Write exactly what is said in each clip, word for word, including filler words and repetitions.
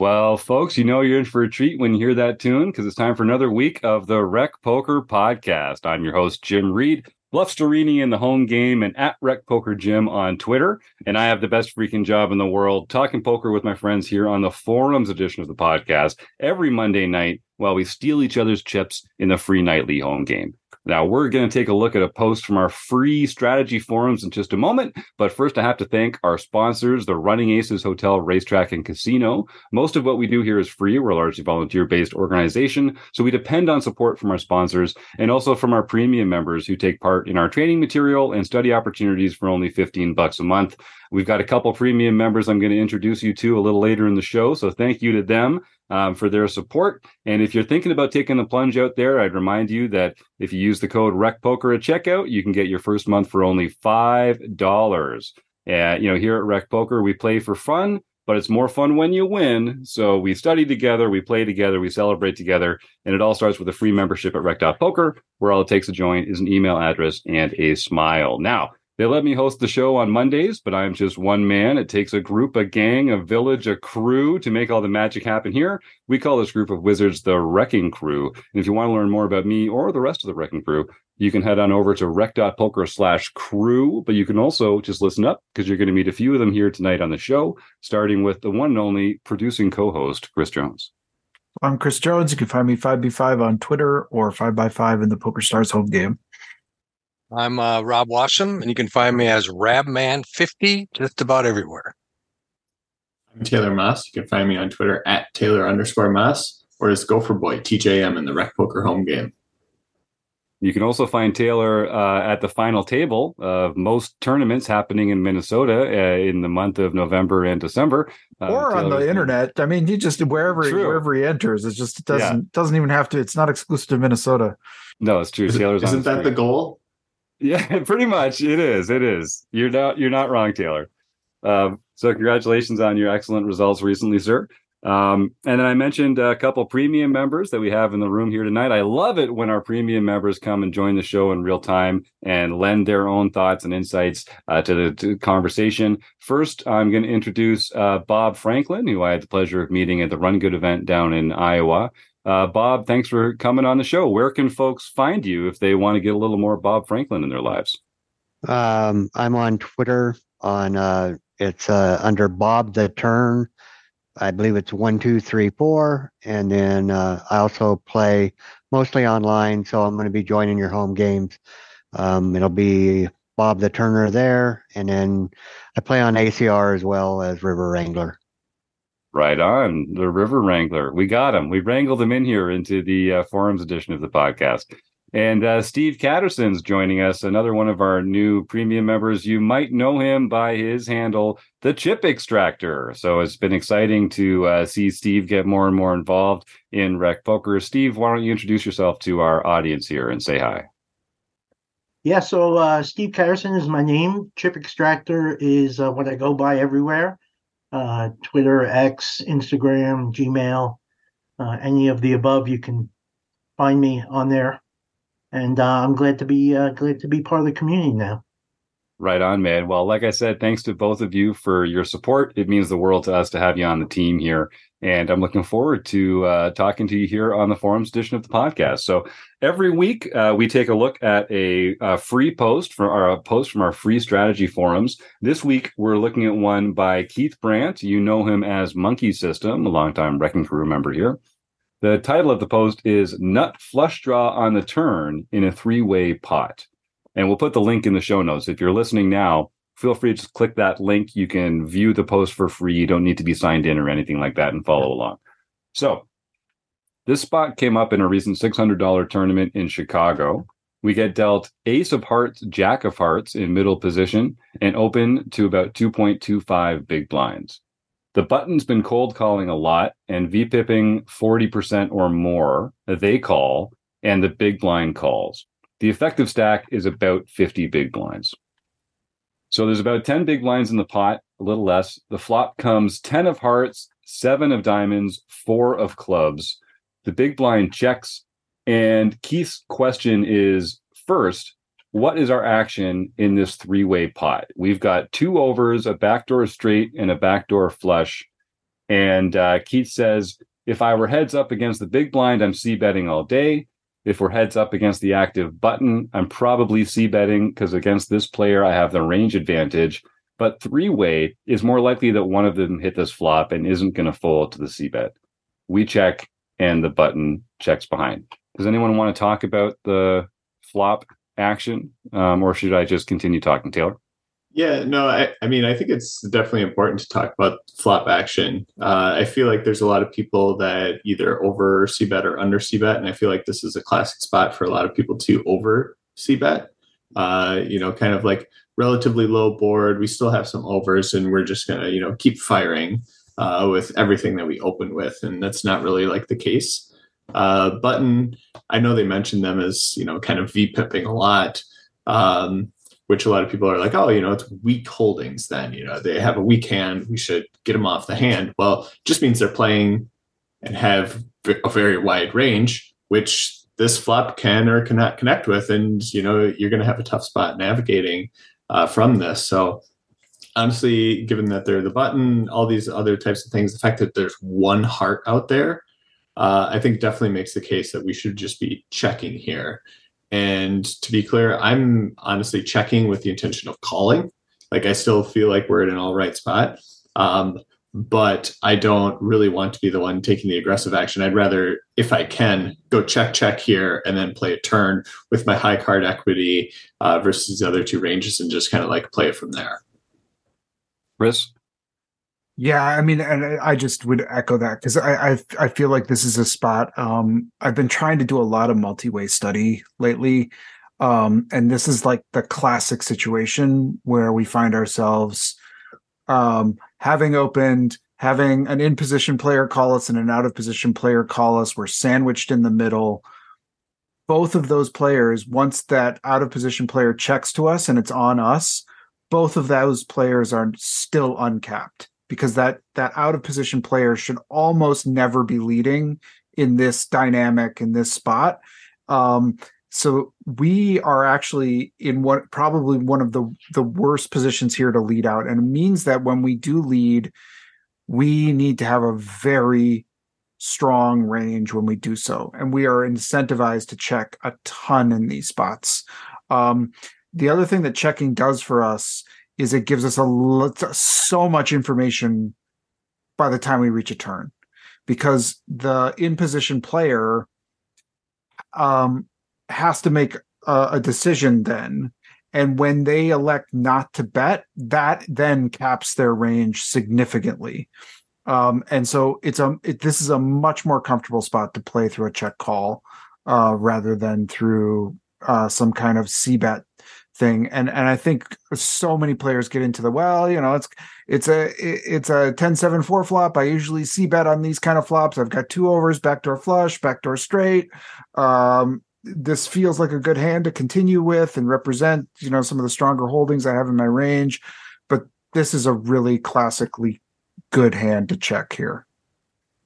Well, folks, you know you're in for a treat when you hear that tune, because it's time for another week of the RecPoker podcast. I'm your host, Jim Reid, Bluff Storini in the home game and at RecPoker Jim on Twitter. And I have the best freaking job in the world talking poker with my friends here on the forums edition of the podcast every Monday night while we steal each other's chips in the free nightly home game. Now, we're going to take a look at a post from our free strategy forums in just a moment. But first, I have to thank our sponsors, the Running Aces Hotel, Racetrack, and Casino. Most of what we do here is free. We're a largely volunteer-based organization, so we depend on support from our sponsors and also from our premium members who take part in our training material and study opportunities for only fifteen bucks a month. We've got a couple premium members I'm going to introduce you to a little later in the show, so thank you to them um, for their support. And if you're thinking about taking the plunge out there, I'd remind you that if you use the code RecPoker at checkout, you can get your first month for only five dollars. And, you know, here at RecPoker, we play for fun, but it's more fun when you win. So we study together, we play together, we celebrate together, and it all starts with a free membership at rec dot poker, where all it takes to join is an email address and a smile. Now, they let me host the show on Mondays, but I'm just one man. It takes a group, a gang, a village, a crew to make all the magic happen here. We call this group of wizards the RECing Crew. And if you want to learn more about me or the rest of the RECing Crew, you can head on over to rec.poker slash crew. But you can also just listen up, because you're going to meet a few of them here tonight on the show, starting with the one and only producing co-host, Chris Jones. I'm Chris Jones. You can find me five B five on Twitter or five by five in the Poker Stars home game. I'm uh, Rob Washam, and you can find me as Rabman fifty just about everywhere. I'm Taylor Moss. You can find me on Twitter at Taylor underscore Moss, or as Gopher Boy T J M in the RecPoker home game. You can also find Taylor uh, at the final table of most tournaments happening in Minnesota uh, in the month of November and December. Uh, or Taylor's on the internet. I mean, he just, wherever he, wherever he enters, it's just, it just doesn't, yeah. doesn't even have to, it's not exclusive to Minnesota. No, it's true. Is Taylor's it, isn't on the that screen. The goal? Yeah, pretty much. It is. It is. You're not you're not wrong, Taylor. Um, so congratulations on your excellent results recently, sir. Um, and then I mentioned a couple premium members that we have in the room here tonight. I love it when our premium members come and join the show in real time and lend their own thoughts and insights uh, to the to conversation. First, I'm going to introduce uh, Bob Franklin, who I had the pleasure of meeting at the Run Good event down in Iowa. Uh, Bob, thanks for coming on the show. Where can folks find you if they want to get a little more Bob Franklin in their lives? Um, I'm on Twitter. On uh, it's uh, under Bob the Turn. I believe it's one, two, three, four. And then uh, I also play mostly online, so I'm going to be joining your home games. Um, it'll be Bob the Turner there, and then I play on A C R as well as River Wrangler. Right on, the River Wrangler. We got him. We wrangled him in here into the uh, forums edition of the podcast. And uh, Steve Katterson's joining us, another one of our new premium members. You might know him by his handle, the Chip Extractor. So it's been exciting to uh, see Steve get more and more involved in RecPoker. Steve, why don't you introduce yourself to our audience here and say hi? Yeah, so uh, Steve Katterson is my name. Chip Extractor is uh, what I go by everywhere. Uh, Twitter, X, Instagram, Gmail, uh, any of the above. You can find me on there, and uh, I'm glad to be uh, glad to be part of the community now. Right on, man. Well, like I said, thanks to both of you for your support. It means the world to us to have you on the team here. And I'm looking forward to uh, talking to you here on the forums edition of the podcast. So every week uh, we take a look at a, a free post from our post from our free strategy forums. This week we're looking at one by Keith Brandt. You know him as Monkey System, a longtime RECing Crew member here. The title of the post is "Nut Flush Draw on the Turn in a Three-Way Pot," and we'll put the link in the show notes. If you're listening now, feel free to just click that link. You can view the post for free. You don't need to be signed in or anything like that and follow along. So this spot came up in a recent six hundred dollars tournament in Chicago. We get dealt ace of hearts, jack of hearts in middle position and open to about two point two five big blinds. The button's been cold calling a lot and V-pipping forty percent or more. They call and the big blind calls. The effective stack is about fifty big blinds. So there's about ten big blinds in the pot, a little less. The flop comes ten of hearts, seven of diamonds, four of clubs. The big blind checks. And Keith's question is, first, what is our action in this three-way pot? We've got two overs, a backdoor straight, and a backdoor flush. And uh, Keith says, if I were heads up against the big blind, I'm c-betting all day. If we're heads up against the active button, I'm probably c-betting because against this player, I have the range advantage. But three-way is more likely that one of them hit this flop and isn't going to fold to the c-bet. We check, and the button checks behind. Does anyone want to talk about the flop action, um, or should I just continue talking, Taylor? Yeah, no, I, I mean, I think it's definitely important to talk about flop action. Uh, I feel like there's a lot of people that either over c-bet or under c-bet, and I feel like this is a classic spot for a lot of people to over c-bet. Uh, you know, kind of like relatively low board. We still have some overs, and we're just going to, you know, keep firing uh, with everything that we open with, and that's not really like the case. Uh, button, I know they mentioned them as, you know, kind of V-pipping a lot, um, which a lot of people are like, oh, you know, it's weak holdings then, you know, they have a weak hand, we should get them off the hand. Well, it just means they're playing and have a very wide range, which this flop can or cannot connect with. And, you know, you're going to have a tough spot navigating uh, from this. So honestly, given that they're the button, all these other types of things, the fact that there's one heart out there, Uh, I think definitely makes the case that we should just be checking here. And to be clear, I'm honestly checking with the intention of calling. Like, I still feel like we're in an all right spot, um, but I don't really want to be the one taking the aggressive action. I'd rather, if I can, go check, check here and then play a turn with my high card equity uh, versus the other two ranges and just kind of like play it from there. Chris? Yeah, I mean, and I just would echo that because I, I I feel like this is a spot. Um, I've been trying to do a lot of multi-way study lately, um, and this is like the classic situation where we find ourselves um, having opened, having an in-position player call us and an out-of-position player call us. We're sandwiched in the middle. Both of those players, once that out-of-position player checks to us and it's on us, both of those players are still uncapped. Because that that out of position player should almost never be leading in this dynamic, in this spot. Um, so we are actually in what probably one of the the worst positions here to lead out, and it means that when we do lead, we need to have a very strong range when we do so, and we are incentivized to check a ton in these spots. Um, the other thing that checking does for us is it gives us a lot, so much information by the time we reach a turn, because the in-position player um, has to make a, a decision then. And when they elect not to bet, that then caps their range significantly. Um, and so it's a, it, this is a much more comfortable spot to play through a check call uh, rather than through uh, some kind of c-bet thing. And and I think so many players get into the, well, you know, it's it's a it's a ten seven four flop. I usually c-bet on these kind of flops. I've got two overs, backdoor flush, backdoor straight. Um, this feels like a good hand to continue with and represent, you know, some of the stronger holdings I have in my range. But this is a really classically good hand to check here.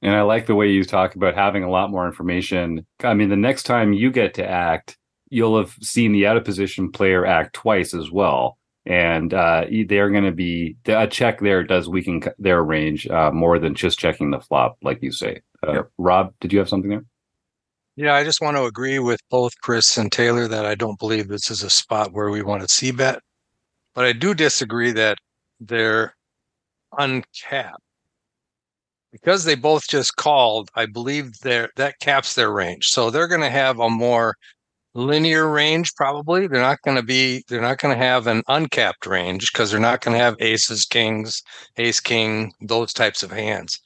And I like the way you talk about having a lot more information. I mean, the next time you get to act, you'll have seen the out-of-position player act twice as well. And uh, they're going to be... A check there does weaken their range uh, more than just checking the flop, like you say. Uh, yep. Rob, did you have something there? Yeah, I just want to agree with both Chris and Taylor that I don't believe this is a spot where we want to c-bet. But I do disagree that they're uncapped. Because they both just called, I believe they're, that caps their range. So they're going to have a more... linear range, probably. They're not going to be, they're not going to have an uncapped range because they're not going to have aces, kings, ace, king, those types of hands.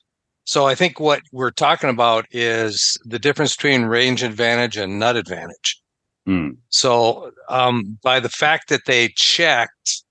So I think what we're talking about is the difference between range advantage and nut advantage. Mm. So um, by the fact that they checked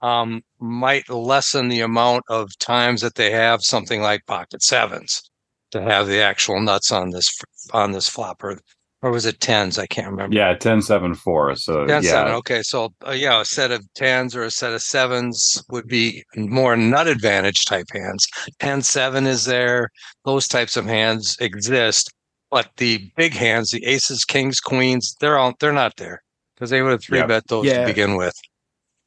um, might lessen the amount of times that they have something like pocket sevens to have the actual nuts on this, on this flop or Or was it tens? I can't remember. Yeah, ten, seven, four. So ten, yeah. Seven. Okay, so uh, yeah, a set of tens or a set of sevens would be more nut advantage type hands. ten, seven is there. Those types of hands exist, but the big hands, the aces, kings, queens, they're all they're not there because they would have three bet yep. those yeah. to begin with.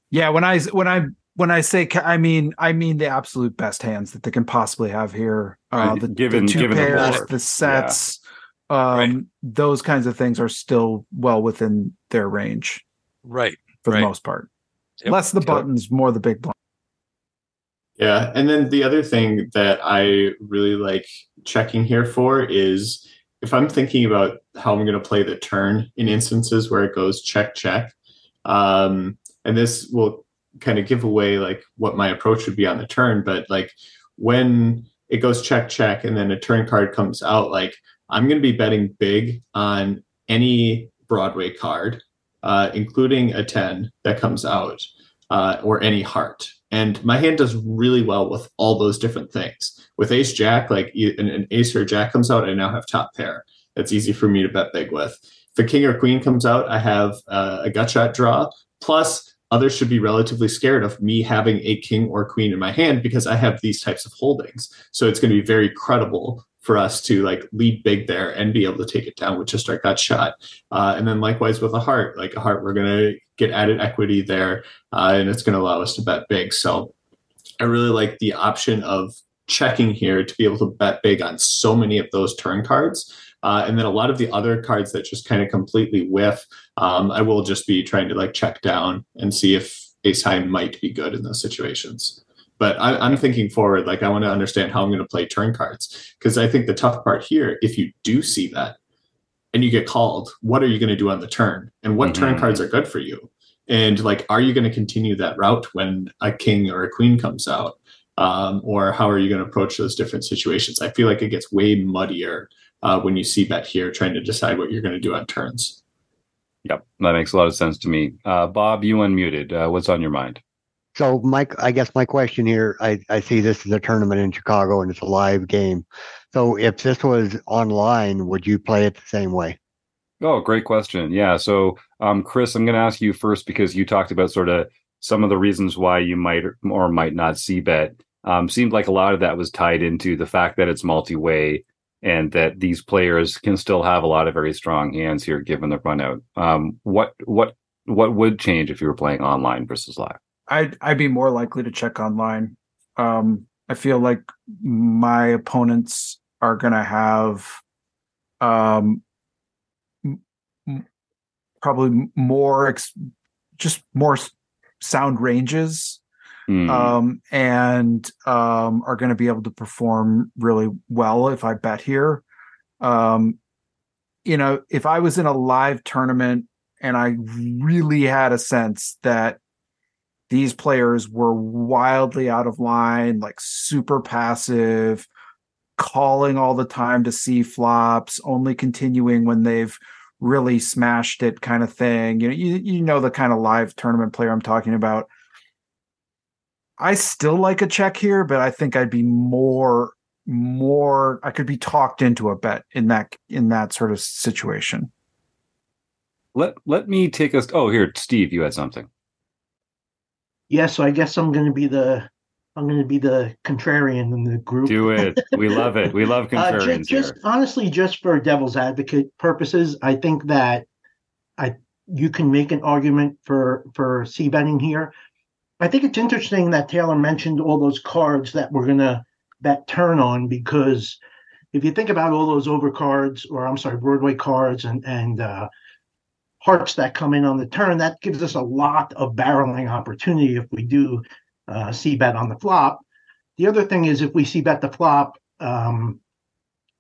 Yeah, when I when I when I say I mean I mean the absolute best hands that they can possibly have here. Uh, the, given the two given pairs, the, the sets. Yeah. Um, right. Those kinds of things are still well within their range, right? For right. the most part, yep. less the buttons, yep. more the big blind. Yeah, and then the other thing that I really like checking here for is if I'm thinking about how I'm going to play the turn in instances where it goes check check, um, and this will kind of give away like what my approach would be on the turn. But like when it goes check check, and then a turn card comes out, like. I'm going to be betting big on any Broadway card, uh, including a ten that comes out uh, or any heart. And my hand does really well with all those different things. With ace jack, like an, an ace or jack comes out, I now have top pair. That's easy for me to bet big with. If a king or queen comes out, I have uh, a gut shot draw. Plus, others should be relatively scared of me having a king or queen in my hand because I have these types of holdings. So it's going to be very credible for us to like lead big there and be able to take it down with just our gut shot. Uh, and then likewise with a heart, like a heart, we're going to get added equity there uh, and it's going to allow us to bet big. So I really like the option of checking here to be able to bet big on so many of those turn cards. Uh, and then a lot of the other cards that just kind of completely whiff, um, I will just be trying to like check down and see if ace high might be good in those situations. But I, I'm thinking forward, like I want to understand how I'm going to play turn cards. Because I think the tough part here, if you do see that and you get called, what are you going to do on the turn? And what mm-hmm. turn cards are good for you? And like, are you going to continue that route when a king or a queen comes out? Um, or how are you going to approach those different situations? I feel like it gets way muddier uh, when you see bet here, trying to decide what you're going to do on turns. Yep, that makes a lot of sense to me. Uh, Bob, you unmuted. Uh, what's on your mind? So, Mike, I guess my question here, I, I see this is a tournament in Chicago and it's a live game. So if this was online, would you play it the same way? Oh, great question. Yeah. So, um, Chris, I'm going to ask you first because you talked about sort of some of the reasons why you might or might not see bet. Um, seemed like a lot of that was tied into the fact that it's multi-way and that these players can still have a lot of very strong hands here given the run out. Um, what, what, what would change if you were playing online versus live? I'd, I'd be more likely to check online. Um, I feel like my opponents are going to have um, m- probably more, ex- just more sound ranges mm. um, and um, are going to be able to perform really well if I bet here. Um, you know, if I was in a live tournament and I really had a sense that these players were wildly out of line, like super passive, calling all the time to see flops, only continuing when they've really smashed it kind of thing. You know, you, you know the kind of live tournament player I'm talking about. I still like a check here, but I think I'd be more, more, I could be talked into a bet in that, in that sort of situation. Let, let me take us. Oh, here, Steve, you had something. Yeah, so I guess I'm going to be the I'm going to be the contrarian in the group. Do it. We love it. We love contrarians. uh, just, just honestly, just for devil's advocate purposes, I think that I you can make an argument for for C betting here. I think it's interesting that Taylor mentioned all those cards that we're going to bet turn on because if you think about all those overcards or I'm sorry, Broadway cards and and. Uh, hearts that come in on the turn, that gives us a lot of barreling opportunity if we do uh, c-bet on the flop. The other thing is if we c-bet the flop, um,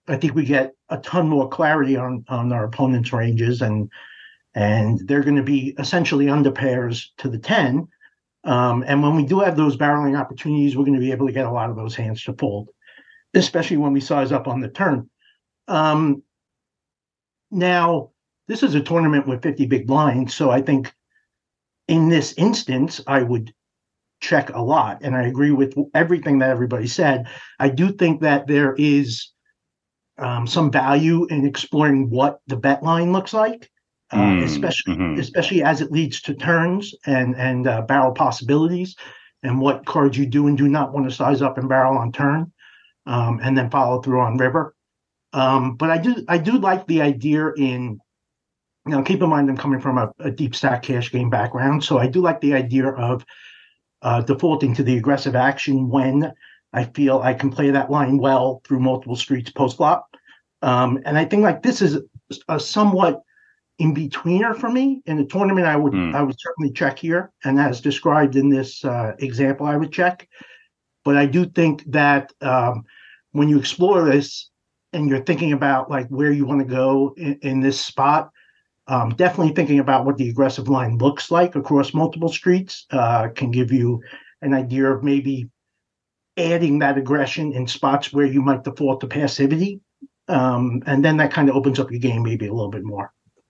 I think we get a ton more clarity on, on our opponent's ranges, and and they're going to be essentially under pairs to the ten. Um, and when we do have those barreling opportunities, we're going to be able to get a lot of those hands to fold, especially when we size up on the turn. Um, now... This is a tournament with fifty big blinds, so I think in this instance, I would check a lot, and I agree with everything that everybody said. I do think that there is um, some value in exploring what the bet line looks like, uh, mm, especially mm-hmm. especially as it leads to turns and and uh, barrel possibilities, and what cards you do and do not want to size up and barrel on turn, um, and then follow through on river. Um, but I do I do like the idea in. Now, keep in mind, I'm coming from a, a deep stack cash game background, so I do like the idea of uh, defaulting to the aggressive action when I feel I can play that line well through multiple streets post-flop. Um, and I think like this is a somewhat in-betweener for me. In a tournament, I would mm. I would certainly check here, and as described in this uh, example, I would check. But I do think that um, when you explore this and you're thinking about like where you want to go in, in this spot, Um, definitely thinking about what the aggressive line looks like across multiple streets uh, can give you an idea of maybe adding that aggression in spots where you might default to passivity. Um, and then that kind of opens up your game maybe a little bit more.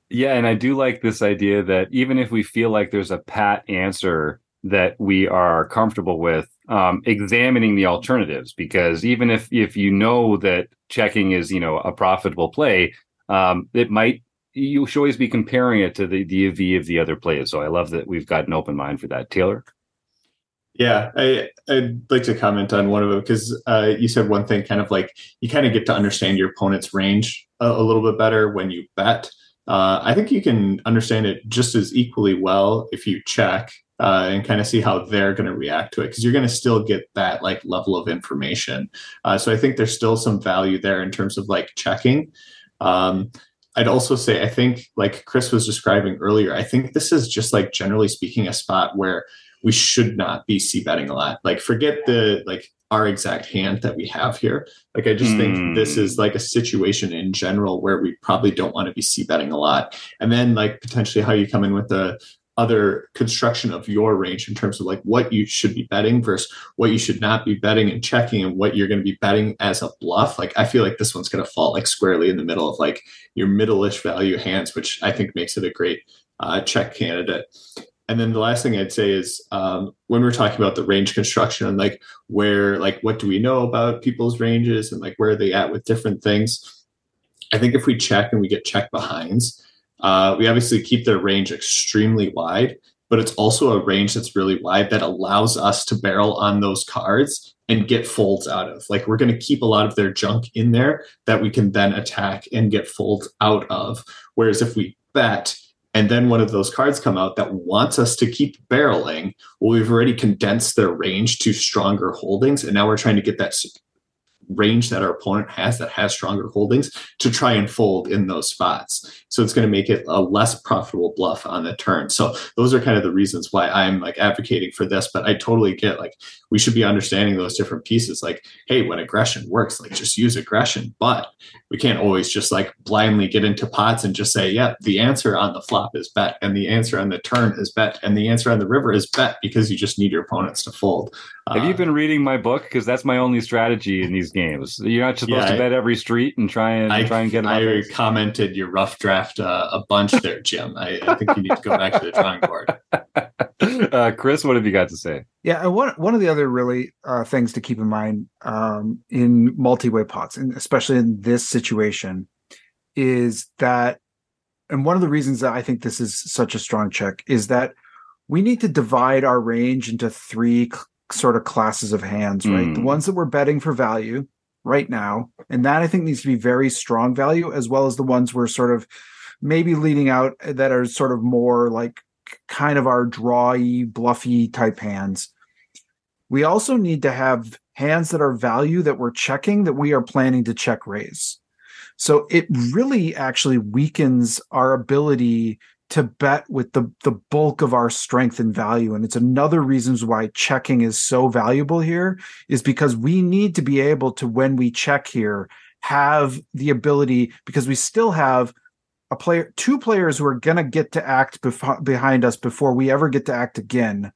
Yeah, and I do like this idea that even if we feel like there's a pat answer that we are comfortable with, um, examining the alternatives, because even if, if you know that checking is, you know, a profitable play, um, it might you should always be comparing it to the D O V of the other players. So I love that we've got an open mind for that. Taylor? Yeah, I, I'd like to comment on one of them because uh, you said one thing, kind of like you kind of get to understand your opponent's range a, a little bit better when you bet. Uh, I think you can understand it just as equally well if you check uh, and kind of see how they're going to react to it, because you're going to still get that like level of information. Uh, so I think there's still some value there in terms of like checking. Um, I'd also say, I think like Chris was describing earlier, I think this is just like, generally speaking, a spot where we should not be c-betting a lot. Like forget the, like our exact hand that we have here. Like, I just mm. think this is like a situation in general where we probably don't want to be c-betting a lot. And then like potentially how you come in with the other construction of your range in terms of like what you should be betting versus what you should not be betting and checking and what you're going to be betting as a bluff. Like, I feel like this one's going to fall like squarely in the middle of like your middle-ish value hands, which I think makes it a great uh, check candidate. And then the last thing I'd say is um, when we're talking about the range construction and like where, like what do we know about people's ranges and like where are they at with different things? I think if we check and we get check behinds, Uh, we obviously keep their range extremely wide, but it's also a range that's really wide that allows us to barrel on those cards and get folds out of. Like, we're going to keep a lot of their junk in there that we can then attack and get folds out of. Whereas if we bet and then one of those cards come out that wants us to keep barreling, well, we've already condensed their range to stronger holdings, and now we're trying to get that range that our opponent has that has stronger holdings to try and fold in those spots. So it's going to make it a less profitable bluff on the turn. So those are kind of the reasons why I'm like advocating for this, but I totally get like we should be understanding those different pieces. Like, hey, when aggression works, like just use aggression, but we can't always just like blindly get into pots and just say, yeah, the answer on the flop is bet and the answer on the turn is bet and the answer on the river is bet, because you just need your opponents to fold. Have you been reading my book? Because that's my only strategy in these games. You're not supposed yeah, to I, bet every street and try and I, try and get. I offense. Commented your rough draft uh, a bunch there, Jim. I, I think you need to go back to the drawing board. Uh, Chris, what have you got to say? Yeah, one one of the other really uh, things to keep in mind um, in multi-way pots, and especially in this situation, is that, and one of the reasons that I think this is such a strong check is that we need to divide our range into three sort of classes of hands, right? Mm. The ones that we're betting for value right now, and that I think needs to be very strong value, as well as the ones we're sort of maybe leading out that are sort of more like kind of our drawy, bluffy type hands. We also need to have hands that are value that we're checking, that we are planning to check raise. So it really actually weakens our ability to bet with the, the bulk of our strength and value. And it's another reason why checking is so valuable here, is because we need to be able to, when we check here, have the ability, because we still have a player, two players who are going to get to act bef- behind us before we ever get to act again.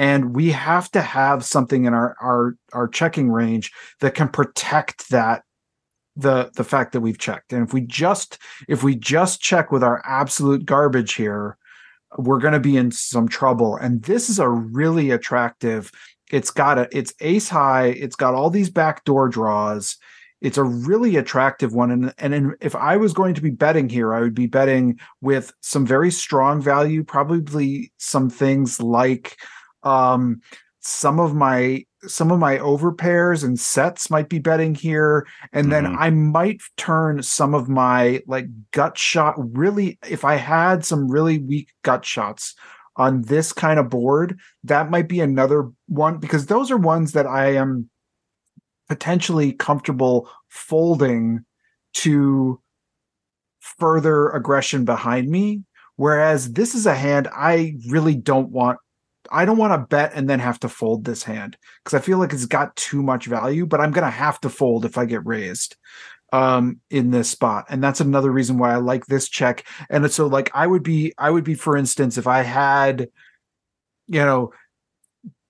And we have to have something in our, our, our checking range that can protect that, the the fact that we've checked. And if we just if we just check with our absolute garbage here, we're going to be in some trouble. And this is a really attractive, it's got a it's ace high, it's got all these backdoor draws, It's a really attractive one. And, and in, if I was going to be betting here, I would be betting with some very strong value, probably some things like um, some of my some of my overpairs and sets might be betting here. And mm-hmm. then I might turn some of my like gut shot. Really, if I had some really weak gut shots on this kind of board, that might be another one, because those are ones that I am potentially comfortable folding to further aggression behind me. Whereas this is a hand I really don't want. I don't want to bet and then have to fold this hand, because I feel like it's got too much value, but I'm going to have to fold if I get raised um, in this spot. And that's another reason why I like this check. And so like, I would be, I would be, for instance, if I had, you know,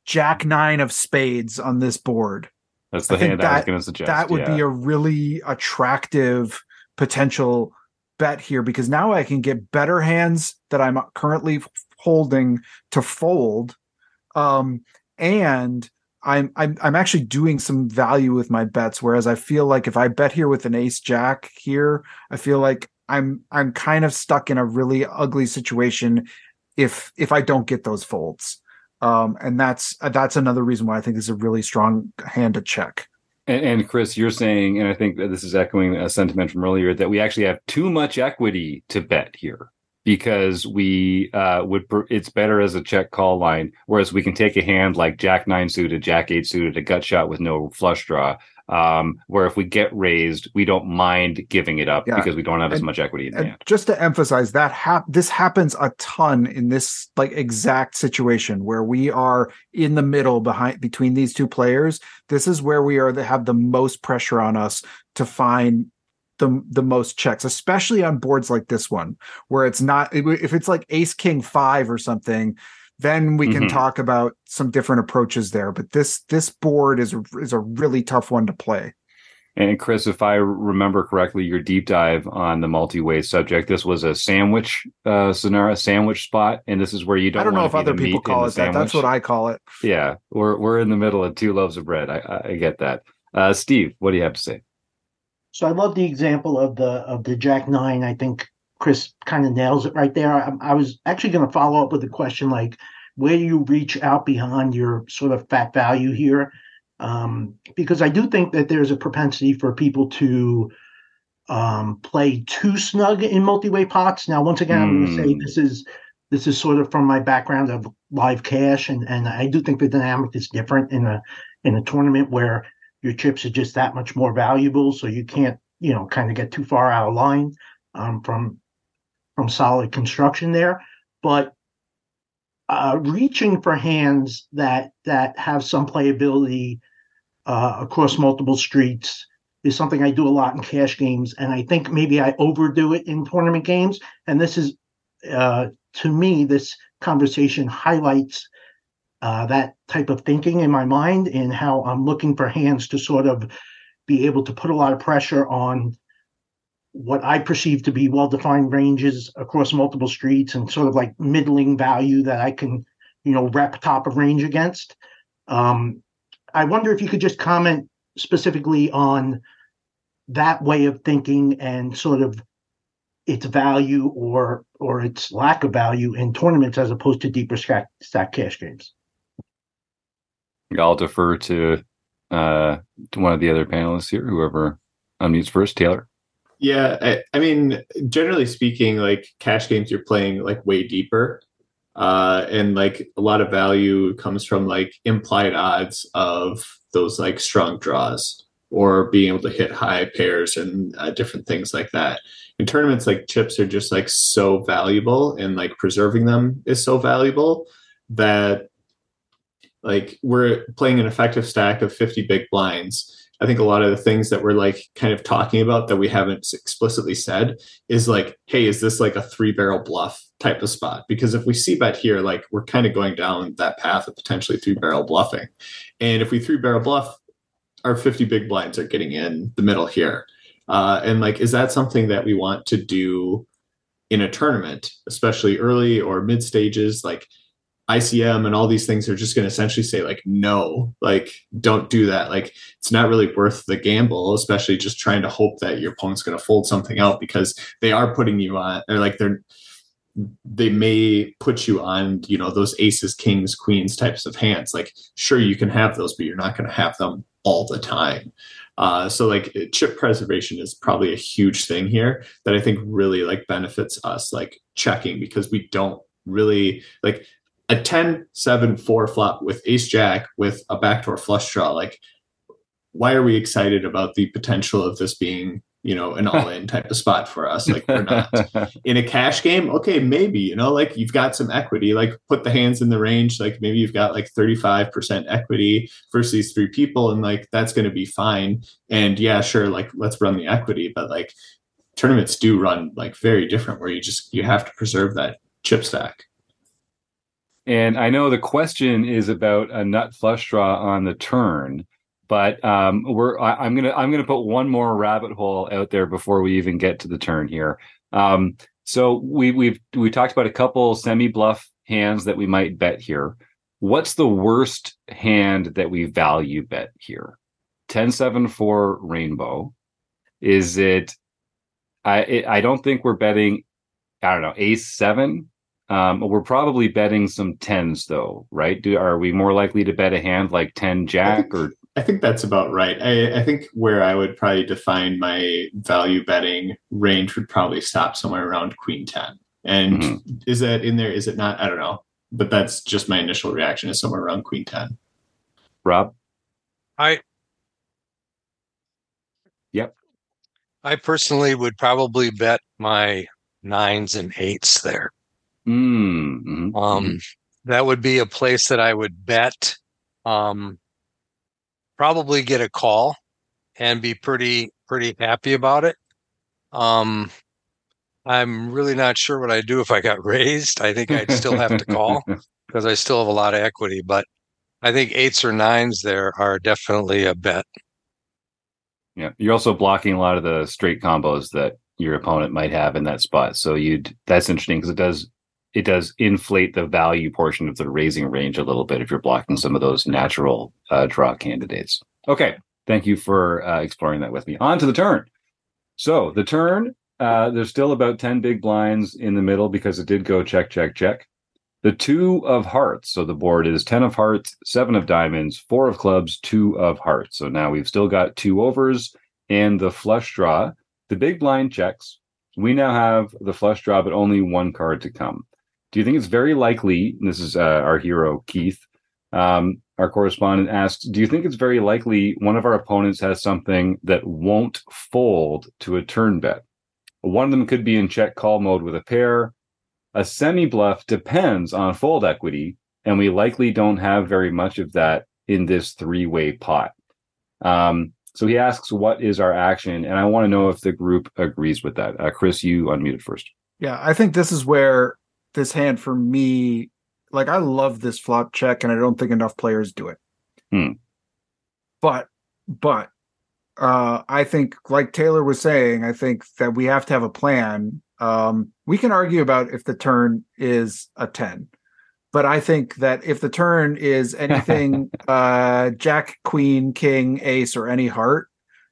Jack nine of spades on this board, that's the I hand that, I was going to suggest. That would yeah. be a really attractive potential bet here, because now I can get better hands that I'm currently holding to fold, um, and I'm I'm I'm actually doing some value with my bets. Whereas I feel like if I bet here with an ace jack here, I feel like I'm I'm kind of stuck in a really ugly situation if if I don't get those folds. Um, and that's that's another reason why I think this is a really strong hand to check. And, and Chris, you're saying, and I think that this is echoing a sentiment from earlier, that we actually have too much equity to bet here, because we uh, would per- it's better as a check call line, whereas we can take a hand like Jack nine suited, Jack eight suited, a gut shot with no flush draw, um, where if we get raised, we don't mind giving it up yeah. because we don't have and, as much equity in the hand. Just to emphasize that hap- this happens a ton in this like exact situation where we are in the middle behind between these two players. This is where we are that have the most pressure on us to find the the most checks, especially on boards like this one, where it's not, if it's like ace king five or something, then we can mm-hmm. talk about some different approaches there. But this this board is is a really tough one to play. And Chris, if I remember correctly, your deep dive on the multi-way subject, this was a sandwich uh, scenario, sandwich spot, and this is where you don't. I don't know if other people call it that. That's what I call it. Yeah, we're we're in the middle of two loaves of bread. I, I get that. Uh, Steve, what do you have to say? So I love the example of the of the Jack nine. I think Chris kind of nails it right there. I, I was actually going to follow up with a question like, where do you reach out behind your sort of fat value here? Um, because I do think that there's a propensity for people to um, play too snug in multi-way pots. Now, once again, mm. I'm going to say this is this is sort of from my background of live cash, and and I do think the dynamic is different in a in a tournament where your chips are just that much more valuable, so you can't, you know, kind of get too far out of line um, from from solid construction there. But uh, reaching for hands that that have some playability uh, across multiple streets is something I do a lot in cash games, and I think maybe I overdo it in tournament games. And this is, uh, to me, this conversation highlights Uh, that type of thinking in my mind, and how I'm looking for hands to sort of be able to put a lot of pressure on what I perceive to be well-defined ranges across multiple streets, and sort of like middling value that I can, you know, rep top of range against. Um, I wonder if you could just comment specifically on that way of thinking and sort of its value or or its lack of value in tournaments as opposed to deeper stack, stack cash games. I'll defer to uh, to one of the other panelists here, whoever unmutes first. Taylor. Yeah, I, I mean, generally speaking, like cash games, you're playing like way deeper, uh, and like a lot of value comes from like implied odds of those like strong draws or being able to hit high pairs and uh, different things like that. In tournaments, like chips are just like so valuable, and like preserving them is so valuable that, like, we're playing an effective stack of fifty big blinds. I think a lot of the things that we're like kind of talking about that we haven't explicitly said is like, hey, is this like a three barrel bluff type of spot? Because if we see bet here, like we're kind of going down that path of potentially three barrel bluffing. And if we three barrel bluff, our fifty big blinds are getting in the middle here. Uh, and like, is that something that we want to do in a tournament, especially early or mid stages? Like, I C M and all these things are just going to essentially say like, no, like don't do that. Like it's not really worth the gamble, especially just trying to hope that your opponent's going to fold something out, because they are putting you on, or like they're, they may put you on, you know, those aces, kings, queens types of hands. Like, sure, you can have those, but you're not going to have them all the time. Uh, so like chip preservation is probably a huge thing here that I think really like benefits us, like checking, because we don't really like a ten, seven, four flop with ace jack with a backdoor flush draw. Like, why are we excited about the potential of this being, you know, an all-in type of spot for us? Like, we're not. In a cash game, okay, maybe, you know, like you've got some equity, like put the hands in the range, like maybe you've got like thirty-five percent equity versus these three people, and like that's going to be fine. And yeah, sure, like let's run the equity, but like tournaments do run like very different, where you just, you have to preserve that chip stack. And I know the question is about a nut flush draw on the turn, but um, we're I, I'm gonna I'm gonna put one more rabbit hole out there before we even get to the turn here. Um, so we we've we talked about a couple semi bluff hands that we might bet here. What's the worst hand that we value bet here? ten seven four rainbow. Is it? I it, I don't think we're betting. I don't know, ace seven. Um, we're probably betting some tens though, right? Do are we more likely to bet a hand like ten jack or? I think that's about right. I, I think where I would probably define my value betting range would probably stop somewhere around queen ten. And mm-hmm. is that in there? Is it not? I don't know. But that's just my initial reaction, is somewhere around queen ten. Rob? I. Yep. I personally would probably bet my nines and eights there. Mm-hmm. Um, that would be a place that I would bet. Um, probably get a call and be pretty, pretty happy about it. Um, I'm really not sure what I'd do if I got raised. I think I'd still have to call because I still have a lot of equity, but I think eights or nines there are definitely a bet. Yeah. You're also blocking a lot of the straight combos that your opponent might have in that spot. So you'd, that's interesting because it does, it does inflate the value portion of the raising range a little bit if you're blocking some of those natural uh, draw candidates. Okay, thank you for uh, exploring that with me. On to the turn. So the turn, uh, there's still about ten big blinds in the middle because it did go check, check, check. The two of hearts. So the board is ten of hearts, seven of diamonds, four of clubs, two of hearts. So now we've still got two overs and the flush draw. The big blind checks. We now have the flush draw, but only one card to come. Do you think it's very likely, and this is uh, our hero, Keith, um, our correspondent asks, do you think it's very likely one of our opponents has something that won't fold to a turn bet? One of them could be in check call mode with a pair. A semi-bluff depends on fold equity, and we likely don't have very much of that in this three-way pot. Um, so he asks, what is our action? And I want to know if the group agrees with that. Uh, Chris, you unmuted first. Yeah, I think this is where... this hand for me, like I love this flop check, and I don't think enough players do it. Hmm. But, but uh, I think, like Taylor was saying, I think that we have to have a plan. Um, we can argue about if the turn is a ten, but I think that if the turn is anything uh, jack, queen, king, ace, or any heart,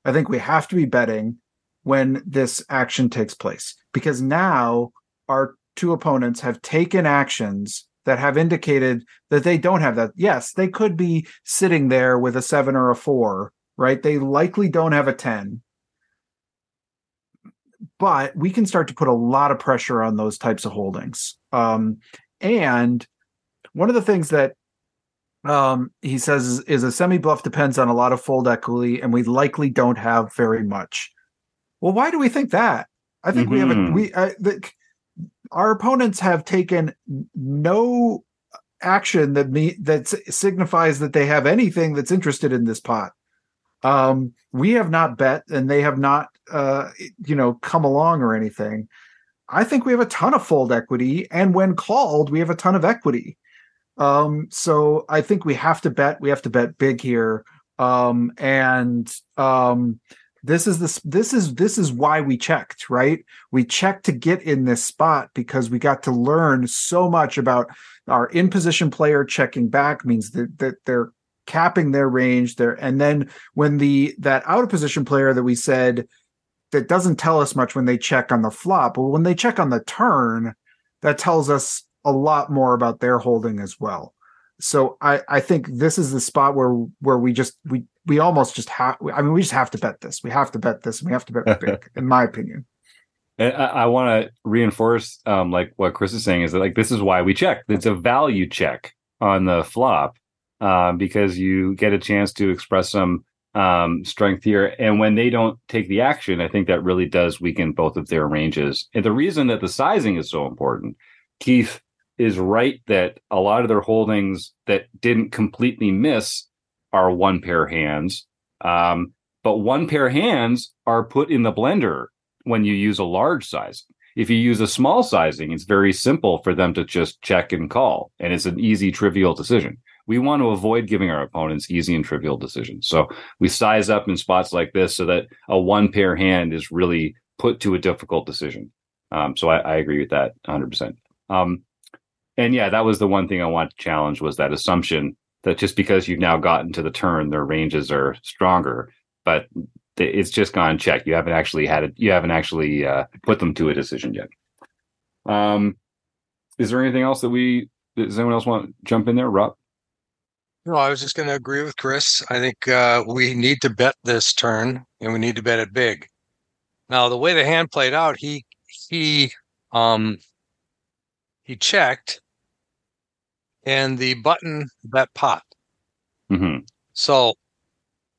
I think we have to be betting when this action takes place, because now our two opponents have taken actions that have indicated that they don't have that. Yes, they could be sitting there with a seven or a four, right? They likely don't have a ten. But we can start to put a lot of pressure on those types of holdings. Um, and one of the things that um, he says is, is a semi-bluff depends on a lot of fold equity, and we likely don't have very much. Well, why do we think that? I think mm-hmm. we have a... We, uh, the, our opponents have taken no action that me that signifies that they have anything that's interested in this pot. Um, we have not bet, and they have not, uh, you know, come along or anything. I think we have a ton of fold equity, and when called, we have a ton of equity. Um, so I think we have to bet. We have to bet big here, um, and um, This is this this is this is why we checked, right? We checked to get in this spot because we got to learn so much about Our in-position player checking back means that, that they're capping their range there. And then when the that out-of-position player that we said that doesn't tell us much when they check on the flop, but when they check on the turn, that tells us a lot more about their holding as well. So I, I think this is the spot where where we just we we almost just have I mean we just have to bet this we have to bet this and we have to bet big in my opinion. And I, I want to reinforce um, like what Chris is saying is that like this is why we check. It's a value check on the flop um, because you get a chance to express some um, strength here. And when they don't take the action, I think that really does weaken both of their ranges. And the reason that the sizing is so important, Keith is right that a lot of their holdings that didn't completely miss are one pair hands. Um, but one pair hands are put in the blender when you use a large size. If you use a small sizing, it's very simple for them to just check and call. And it's an easy, trivial decision. We want to avoid giving our opponents easy and trivial decisions. So we size up in spots like this so that a one pair hand is really put to a difficult decision. Um, so I, I agree with that one hundred percent. Um, And yeah, that was the one thing I wanted to challenge was that assumption that just because you've now gotten to the turn, their ranges are stronger, but it's just gone check. You haven't actually had it. You haven't actually uh, put them to a decision yet. Um, is there anything else that we? Does anyone else want to jump in there, Rob? No, I was just going to agree with Chris. I think uh, we need to bet this turn, and we need to bet it big. Now, the way the hand played out, he he um, he checked. And the button bet pot. Mm-hmm. So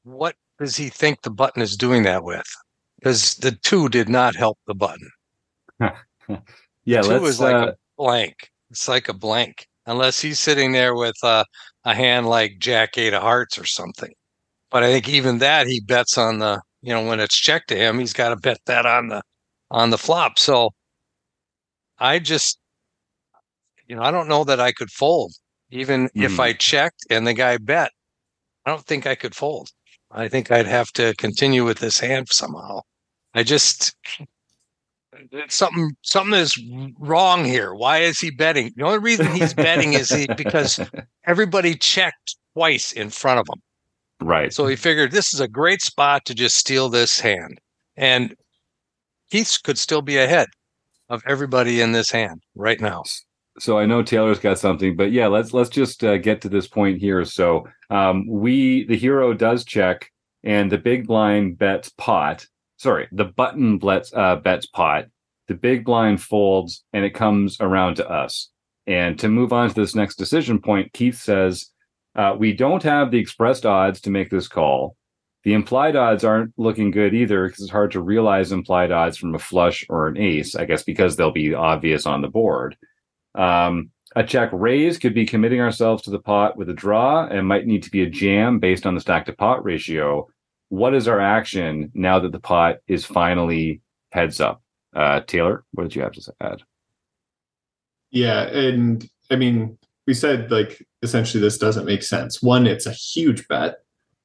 what does he think the button is doing that with? Because the two did not help the button. Yeah, the two let's, is like uh... a blank. It's like a blank. Unless he's sitting there with uh, a hand like Jack eight of hearts or something. But I think even that he bets on the, you know, when it's checked to him, he's got to bet that on the on the flop. So I just You know, I don't know that I could fold, even mm. if I checked and the guy bet. I don't think I could fold. I think I'd have to continue with this hand somehow. I just something something is wrong here. Why is he betting? The only reason he's betting is he because everybody checked twice in front of him. Right. So he figured this is a great spot to just steal this hand, and Keith could still be ahead of everybody in this hand right now. So I know Taylor's got something, but yeah, let's let's just uh, get to this point here. So um, we the hero does check, and the big blind bets pot. Sorry, the button bets uh, bets pot. The big blind folds, and it comes around to us. And to move on to this next decision point, Keith says uh, we don't have the expressed odds to make this call. The implied odds aren't looking good either because it's hard to realize implied odds from a flush or an ace. I guess because they'll be obvious on the board. Um, a check raise could be committing ourselves to the pot with a draw and might need to be a jam based on the stack to pot ratio. What is our action now that the pot is finally heads up? Uh, Taylor, what did you have to add? Yeah. And I mean, we said like, essentially this doesn't make sense. One, it's a huge bet.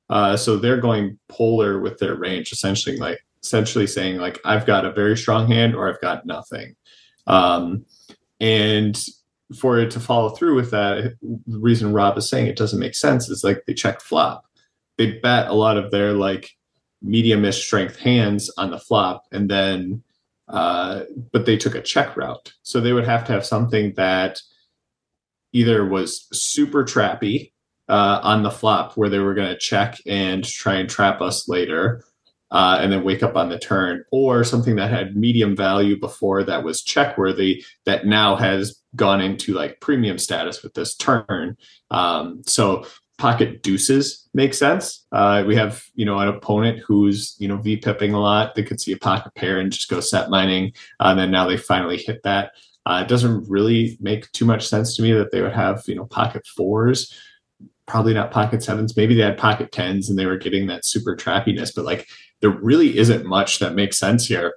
Uh, so they're going polar with their range, essentially like, essentially saying like, I've got a very strong hand or I've got nothing. Um, And for it to follow through with that, the reason Rob is saying it doesn't make sense is like they check flop. They bet a lot of their like medium-ish strength hands on the flop, and then, uh, but they took a check route. So they would have to have something that either was super trappy uh, on the flop where they were going to check and try and trap us later, Uh, and then wake up on the turn, or something that had medium value before that was check worthy that now has gone into like premium status with this turn. Um, so pocket deuces make sense. Uh, we have, you know, an opponent who's, you know, V-pipping a lot. They could see a pocket pair and just go set mining. Uh, and then now they finally hit that. Uh, it doesn't really make too much sense to me that they would have, you know, pocket fours. Probably not pocket sevens. Maybe they had pocket tens and they were getting that super trappiness, but like there really isn't much that makes sense here.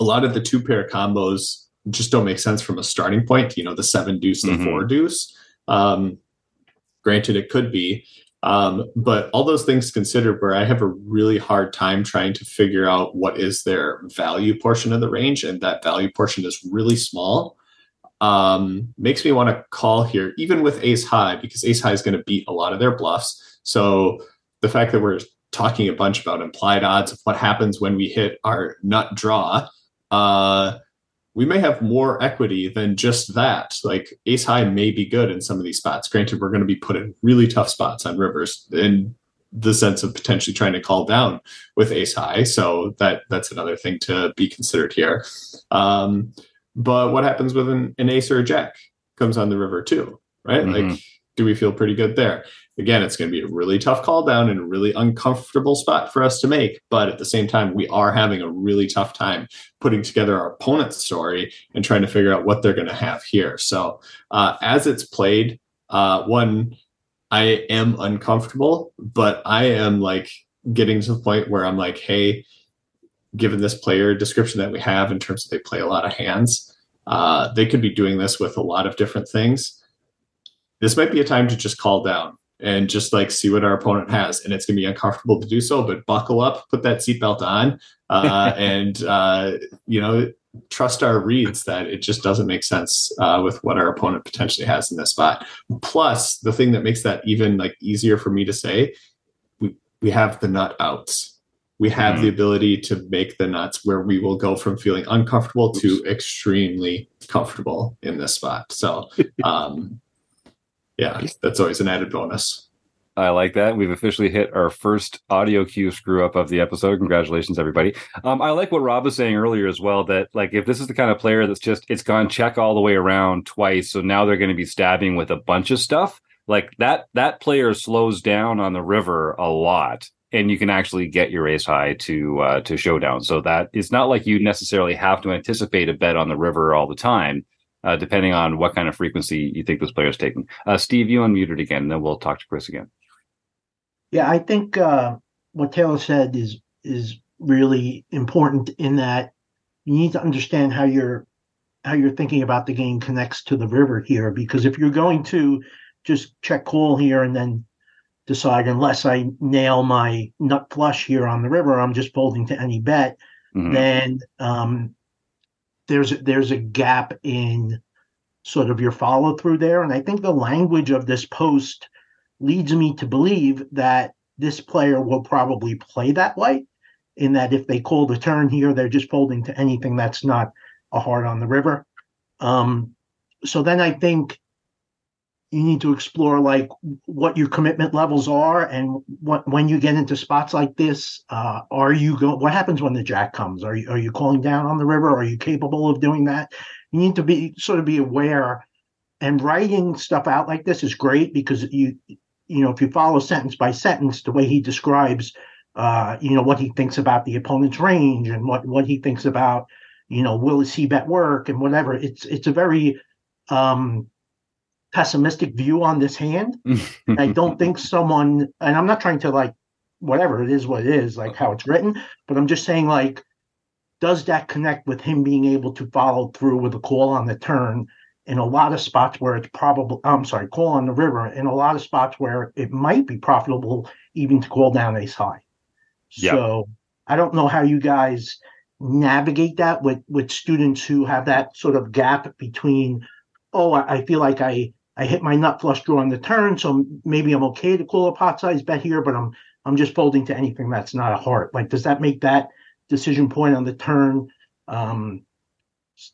A lot of the two pair combos just don't make sense from a starting point. You know, the seven deuce, mm-hmm. the four deuce. Um, granted, it could be, um, but all those things considered, where I have a really hard time trying to figure out what is their value portion of the range, and that value portion is really small. um, makes me want to call here, even with ace high, because ace high is going to beat a lot of their bluffs. So the fact that we're talking a bunch about implied odds of what happens when we hit our nut draw, uh, we may have more equity than just that. Like ace high may be good in some of these spots. Granted, we're going to be put in really tough spots on rivers in the sense of potentially trying to call down with ace high. So that that's another thing to be considered here. Um, but what happens with an, an ace or a jack comes on the river too, right? Mm-hmm. Like, do we feel pretty good there? Again, it's going to be a really tough call down and a really uncomfortable spot for us to make. But at the same time, we are having a really tough time putting together our opponent's story and trying to figure out what they're going to have here. So uh, as it's played, uh, one, I am uncomfortable, but I am like getting to the point where I'm like, hey, given this player description that we have in terms of they play a lot of hands, uh, they could be doing this with a lot of different things. This might be a time to just call down and just like see what our opponent has. And it's going to be uncomfortable to do so, but buckle up, put that seatbelt on, uh, and, uh, you know, trust our reads that it just doesn't make sense uh, with what our opponent potentially has in this spot. Plus, the thing that makes that even like easier for me to say, we, we have the nut outs. We have mm-hmm. the ability to make the nuts where we will go from feeling uncomfortable Oops. to extremely comfortable in this spot. So, um, yeah, that's always an added bonus. I like that. We've officially hit our first audio cue screw up of the episode. Congratulations, everybody. Um, I like what Rob was saying earlier as well, that like if this is the kind of player that's just, it's gone check all the way around twice, so now they're going to be stabbing with a bunch of stuff, like that that player slows down on the river a lot, and you can actually get your ace high to uh, to showdown. So that it's not like you necessarily have to anticipate a bet on the river all the time, uh, depending on what kind of frequency you think this player is taking. Uh, Steve, you unmuted again, and then we'll talk to Chris again. Yeah, I think uh, what Taylor said is is really important in that you need to understand how you're how you're thinking about the game connects to the river here, because if you're going to just check call here and then decide unless I nail my nut flush here on the river, I'm just folding to any bet, mm-hmm. then um, there's there's a gap in sort of your follow through there, and I think the language of this post leads me to believe that this player will probably play that way, in that if they call the turn here, they're just folding to anything that's not a heart on the river. Um, so then I think you need to explore like what your commitment levels are, and what, when you get into spots like this, uh, are you go? What happens when the jack comes? Are you are you calling down on the river? Are you capable of doing that? You need to be sort of be aware. And writing stuff out like this is great because you. You know, if you follow sentence by sentence, the way he describes, uh, you know, what he thinks about the opponent's range and what, what he thinks about, you know, will his c-bet work and whatever. It's it's a very um, pessimistic view on this hand. I don't think someone, and I'm not trying to like, whatever, it is what it is, like how it's written, but I'm just saying like, does that connect with him being able to follow through with a call on the turn? In a lot of spots where it's probably, I'm sorry, call on the river, in a lot of spots where it might be profitable even to call down ace high. Yep. So I don't know how you guys navigate that with, with students who have that sort of gap between, oh, I, I feel like I, I hit my nut flush draw on the turn, so maybe I'm okay to call a pot size bet here, but I'm I'm just folding to anything that's not a heart. Like, does that make that decision point on the turn um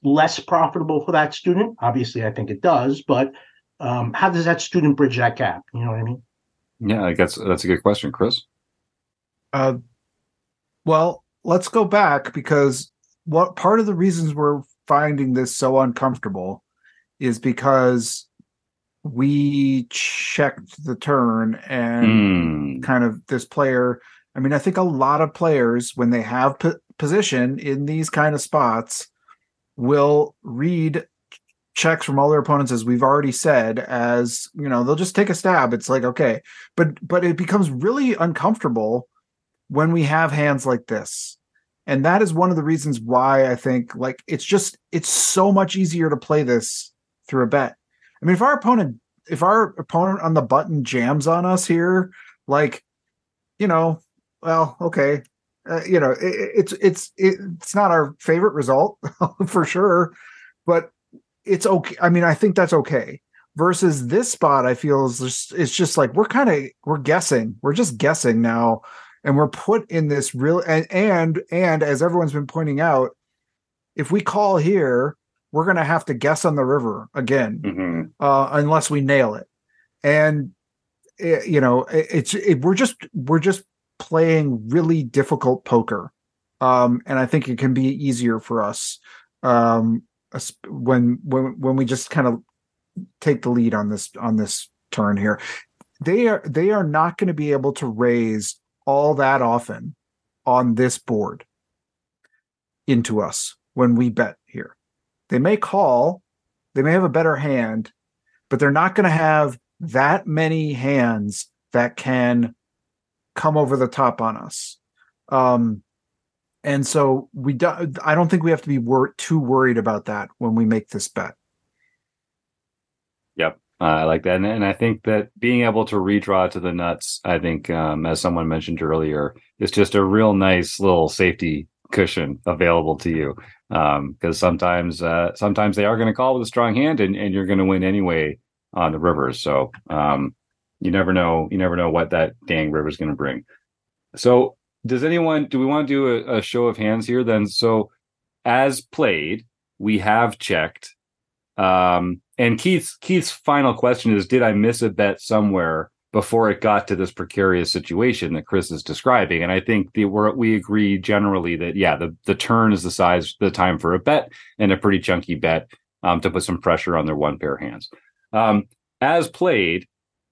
less profitable for that student? Obviously, I think it does, but um, how does that student bridge that gap? You know what I mean? Yeah, I guess that's a good question, Chris. Uh, well, let's go back, because what part of the reasons we're finding this so uncomfortable is because we checked the turn and mm. kind of this player. I mean, I think a lot of players, when they have p- position in these kind of spots, will read checks from all their opponents, as we've already said, as, you know, they'll just take a stab. It's like, okay, but but it becomes really uncomfortable when we have hands like this. And that is one of the reasons why I think, like, it's just, it's so much easier to play this through a bet. I mean, if our opponent, if our opponent on the button jams on us here, like, you know, well, okay. Uh, you know, it, it's it's it's not our favorite result for sure, but it's okay. I mean, I think that's okay. Versus this spot, I feel is just, it's just like we're kind of we're guessing. We're just guessing now, and we're put in this real and and and as everyone's been pointing out, if we call here, we're going to have to guess on the river again, mm-hmm. uh, unless we nail it. And it, you know, it, it's it, we're just we're just playing really difficult poker, um, and I think it can be easier for us um, when when when we just kind of take the lead on this on this turn here. They are they are not going to be able to raise all that often on this board into us when we bet here. They may call, they may have a better hand, but they're not going to have that many hands that can come over the top on us. Um, and so we do, I don't think we have to be wor- too worried about that when we make this bet. Yep, uh, I like that. And, and I think that being able to redraw to the nuts, I think, um, as someone mentioned earlier, is just a real nice little safety cushion available to you. Um, because sometimes uh, sometimes they are going to call with a strong hand, and, and you're going to win anyway on the river. So um, you never know. You never know what that dang river is going to bring. So does anyone, do we want to do a, a show of hands here then? So as played, we have checked. Um, and Keith's Keith's final question is, did I miss a bet somewhere before it got to this precarious situation that Chris is describing? And I think the, we're, we agree generally that, yeah, the, the turn is the size, the time for a bet, and a pretty chunky bet um, to put some pressure on their one pair of hands. Um, as played,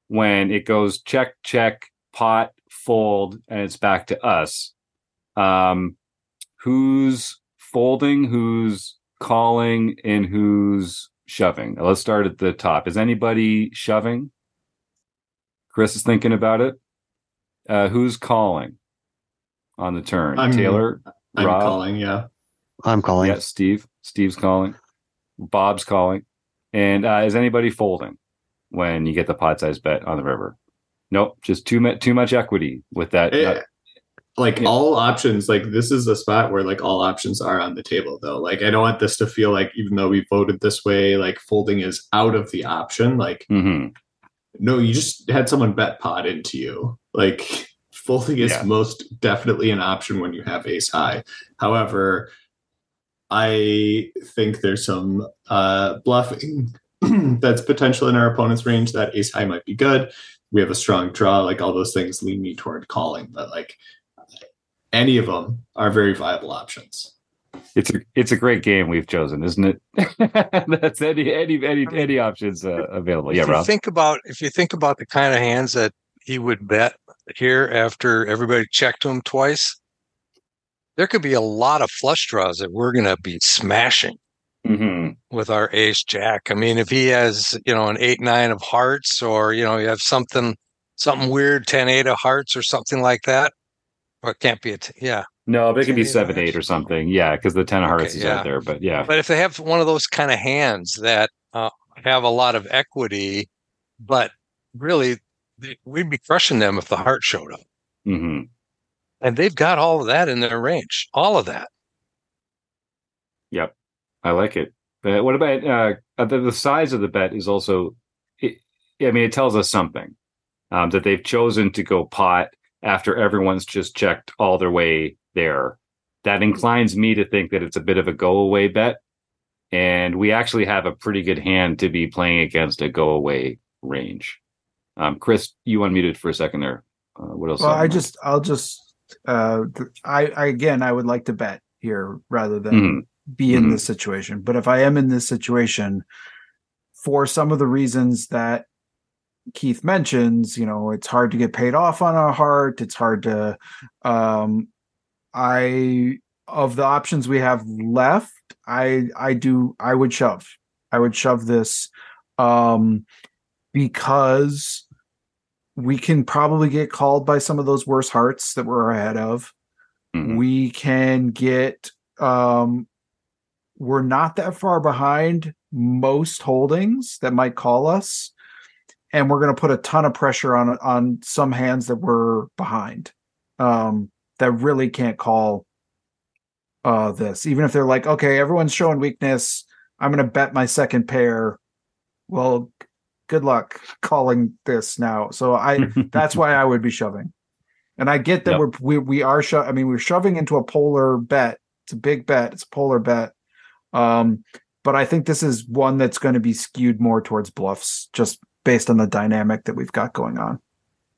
when it goes check, check, pot, fold, and it's back to us, um, who's folding, who's calling, and who's shoving? Now, let's start at the top. Is anybody shoving? Chris is thinking about it. Uh, who's calling on the turn? I'm, Taylor? I'm Rob? calling, yeah. I'm calling. Yeah, Steve. Steve's calling. Bob's calling. And uh, is anybody folding when you get the pot size bet on the river? Nope, just too, me- too much equity with that. It, not- like yeah. all options, like this is the spot where like all options are on the table though. Like I don't want this to feel like even though we voted this way, like folding is out of the option. Like mm-hmm. No, you just had someone bet pot into you. Like folding is yeah. most definitely an option when you have ace high. However, I think there's some uh, bluffing that's potential in our opponent's range. That ace high might be good. We have a strong draw. Like all those things lead me toward calling. But like any of them are very viable options. It's a it's a great game we've chosen, isn't it? That's any any any, I mean, any options uh, available. Yeah, if you Rob. Think about if you think about the kind of hands that he would bet here after everybody checked him twice. There could be a lot of flush draws that we're going to be smashing mm-hmm. with our ace jack. I mean, if he has you know an eight nine of hearts, or you know you have something something weird ten eight of hearts or something like that, or it can't be a t- yeah. No, but it could be seven, eight, or something. Yeah, because the ten of hearts okay, is yeah. out there. But yeah, but if they have one of those kind of hands that uh, have a lot of equity, but really they, we'd be crushing them if the heart showed up. Mm-hmm. And they've got all of that in their range, all of that. Yep, I like it. But what about uh, the, the size of the bet? Is also, it, I mean, it tells us something um, that they've chosen to go pot after everyone's just checked all their way there. That inclines me to think that it's a bit of a go away bet, and we actually have a pretty good hand to be playing against a go away range. um Chris, you unmuted for a second there. Uh, what else? Well, I just I'll just uh I, I again I would like to bet here rather than mm-hmm. be in mm-hmm. this situation. But if I am in this situation for some of the reasons that Keith mentions, you know, it's hard to get paid off on a heart, it's hard to um I of the options we have left, I I do I would shove. I would shove this um, because we can probably get called by some of those worse hearts that we're ahead of. Mm-hmm. We can get um, we're not that far behind most holdings that might call us, and we're going to put a ton of pressure on on some hands that we're behind. Um, that really can't call uh, this. Even if they're like, okay, everyone's showing weakness, I'm going to bet my second pair. Well, good luck calling this now. So I, that's why I would be shoving. And I get that yep. we're, we, we are, sho- I mean, we're shoving into a polar bet. It's a big bet. It's a polar bet. Um, but I think this is one that's going to be skewed more towards bluffs just based on the dynamic that we've got going on.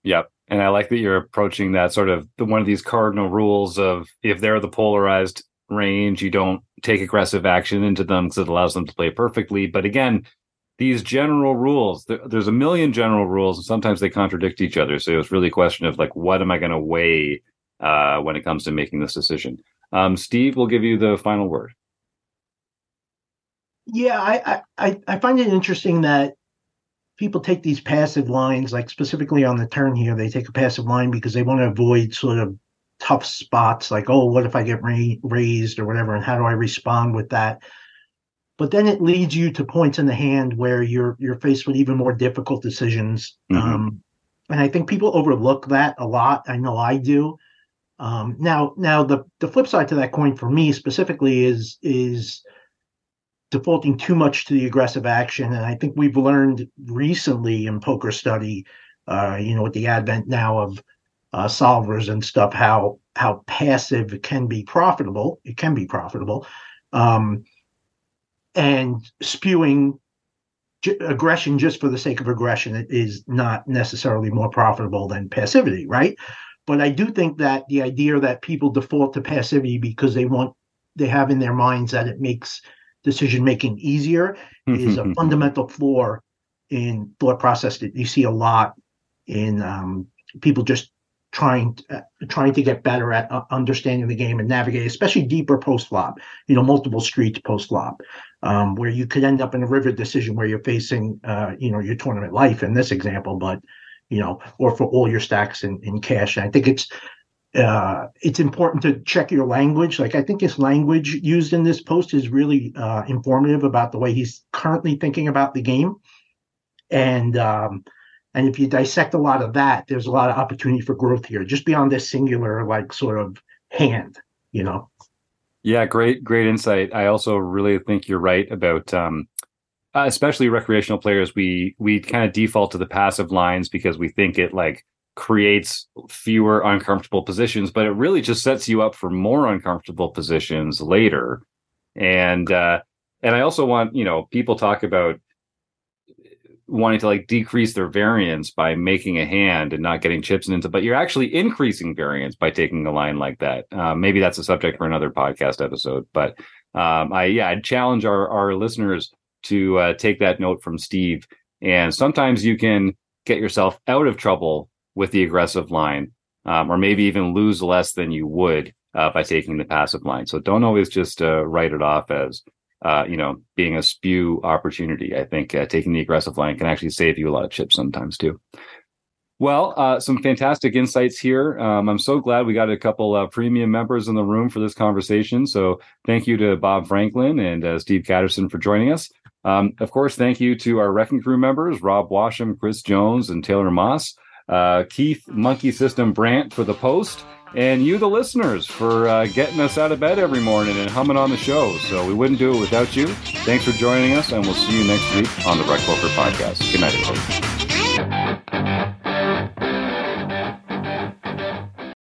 Yep. And I like that you're approaching that sort of the, one of these cardinal rules of if they're the polarized range, you don't take aggressive action into them because it allows them to play perfectly. But again, these general rules, there, there's a million general rules, and sometimes they contradict each other. So it's really a question of like, what am I going to weigh uh, when it comes to making this decision? Um, Steve, we'll give you the final word. Yeah, I, I, I find it interesting that people take these passive lines, like specifically on the turn here, they take a passive line because they want to avoid sort of tough spots like, oh, what if I get ra- raised or whatever, and how do I respond with that? But then it leads you to points in the hand where you're you're faced with even more difficult decisions. Mm-hmm. Um, and I think people overlook that a lot. I know I do. Um, now, now the, the flip side to that coin for me specifically is is defaulting too much to the aggressive action. And I think we've learned recently in poker study, uh, you know, with the advent now of uh, solvers and stuff, how how passive can be profitable. It can be profitable. Um, and spewing j- aggression just for the sake of aggression is not necessarily more profitable than passivity, right? But I do think that the idea that people default to passivity because they want, they have in their minds that it makes decision-making easier is a fundamental flaw in thought process that you see a lot in um, people just trying uh, trying to get better at uh, understanding the game and navigate, especially deeper post-flop, you know, multiple streets post-flop, um, where you could end up in a river decision where you're facing, uh, you know, your tournament life in this example, but, you know, or for all your stacks in, in cash. And I think it's Uh, it's important to check your language. Like, I think his language used in this post is really uh, informative about the way he's currently thinking about the game. And um, and if you dissect a lot of that, there's a lot of opportunity for growth here, just beyond this singular, like, sort of hand, you know? Yeah, great, great insight. I also really think you're right about, um, especially recreational players, we we kind of default to the passive lines because we think it, like, creates fewer uncomfortable positions, but it really just sets you up for more uncomfortable positions later. And uh, and I also want, you know, people talk about wanting to like decrease their variance by making a hand and not getting chips into, but you're actually increasing variance by taking a line like that. Uh, maybe that's a subject for another podcast episode, but um, I yeah, I'd challenge our our listeners to uh, take that note from Steve. And sometimes you can get yourself out of trouble with the aggressive line, um, or maybe even lose less than you would uh, by taking the passive line. So don't always just uh, write it off as, uh, you know, being a spew opportunity. I think uh, taking the aggressive line can actually save you a lot of chips sometimes too. Well, uh, some fantastic insights here. Um, I'm so glad we got a couple uh, premium members in the room for this conversation. So thank you to Bob Franklin and uh, Steve Katterson for joining us. Um, of course, thank you to our Wrecking Crew members, Rob Washam, Chris Jones, and Taylor Moss. Uh, Keith, Monkey System, Brandt for the post, and you, the listeners, for uh, getting us out of bed every morning and humming on the show. So we wouldn't do it without you. Thanks for joining us, and we'll see you next week on the RecPoker Podcast. Good night, everybody.